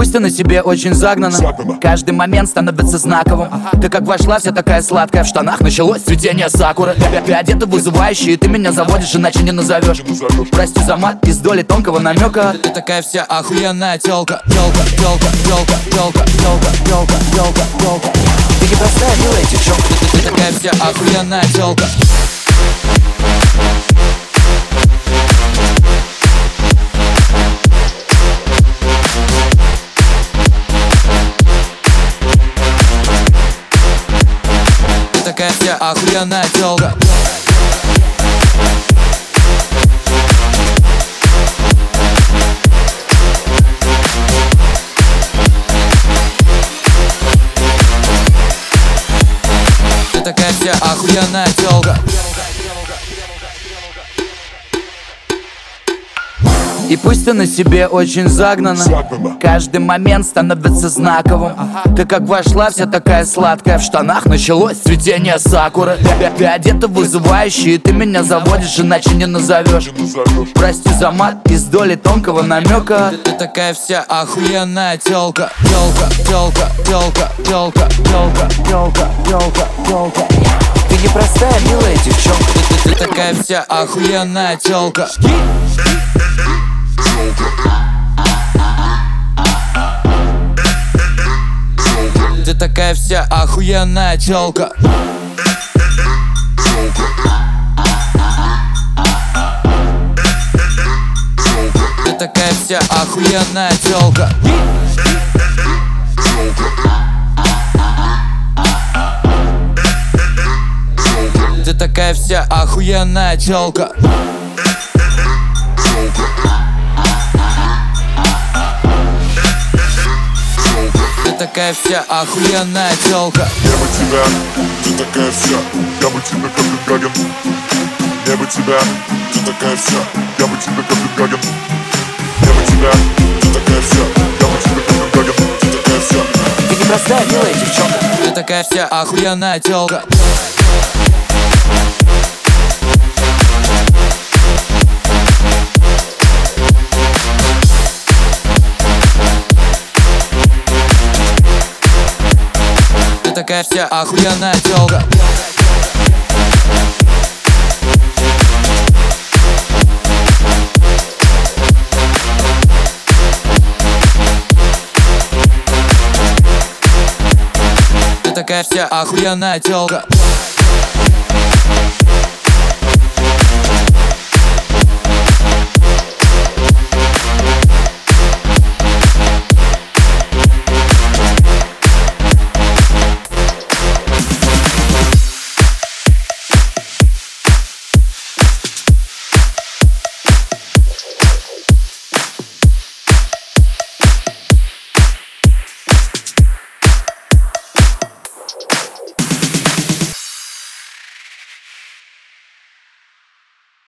Пусть она себе очень загнана, каждый момент становится знаковым. Ты как вошла вся такая сладкая, в штанах началось цветение сакуры. Ты одета вызывающе, и ты меня заводишь, иначе не назовешь. Прости за мат из доли тонкого намека. Ты такая вся охуенная тёлка. Тёлка, тёлка, тёлка, тёлка, тёлка, тёлка, тёлка, тёлка. Ты не простая милая девчонка, ты такая вся охуенная тёлка. Такая вся охуенная тёлка. Ты такая вся охуенная тёлка. И пусть ты на себе очень загнана, каждый момент становится знаковым. Ты как вошла вся такая сладкая, в штанах началось цветение сакуры. Ты одета вызывающе, и ты меня заводишь, иначе не назовешь. Прости за мат из доли тонкого намека. Ты такая вся охуенная тёлка. Тёлка, тёлка, тёлка, тёлка, тёлка, тёлка, тёлка, тёлка. Ты не простая милая девчонка, ты такая вся охуенная тёлка. Ты такая вся охуенная тёлка. Ты такая вся охуенная тёлка. Ты такая вся охуенная тёлка. Ты такая вся охуенная тёлка. Не бы тебя, ты такая вся, я бы тебя Копенгаген. Не бы тебя, ты такая вся, я бы тебя Копенгаген. Не бы тебя, ты такая вся, я бы тебя Копенгаген. Ты такая вся. Ты не простая милая девчонка. Ты такая вся охуенная тёлка. Ты такая вся охуенная тёлка. Ты такая вся охуенная тёлка.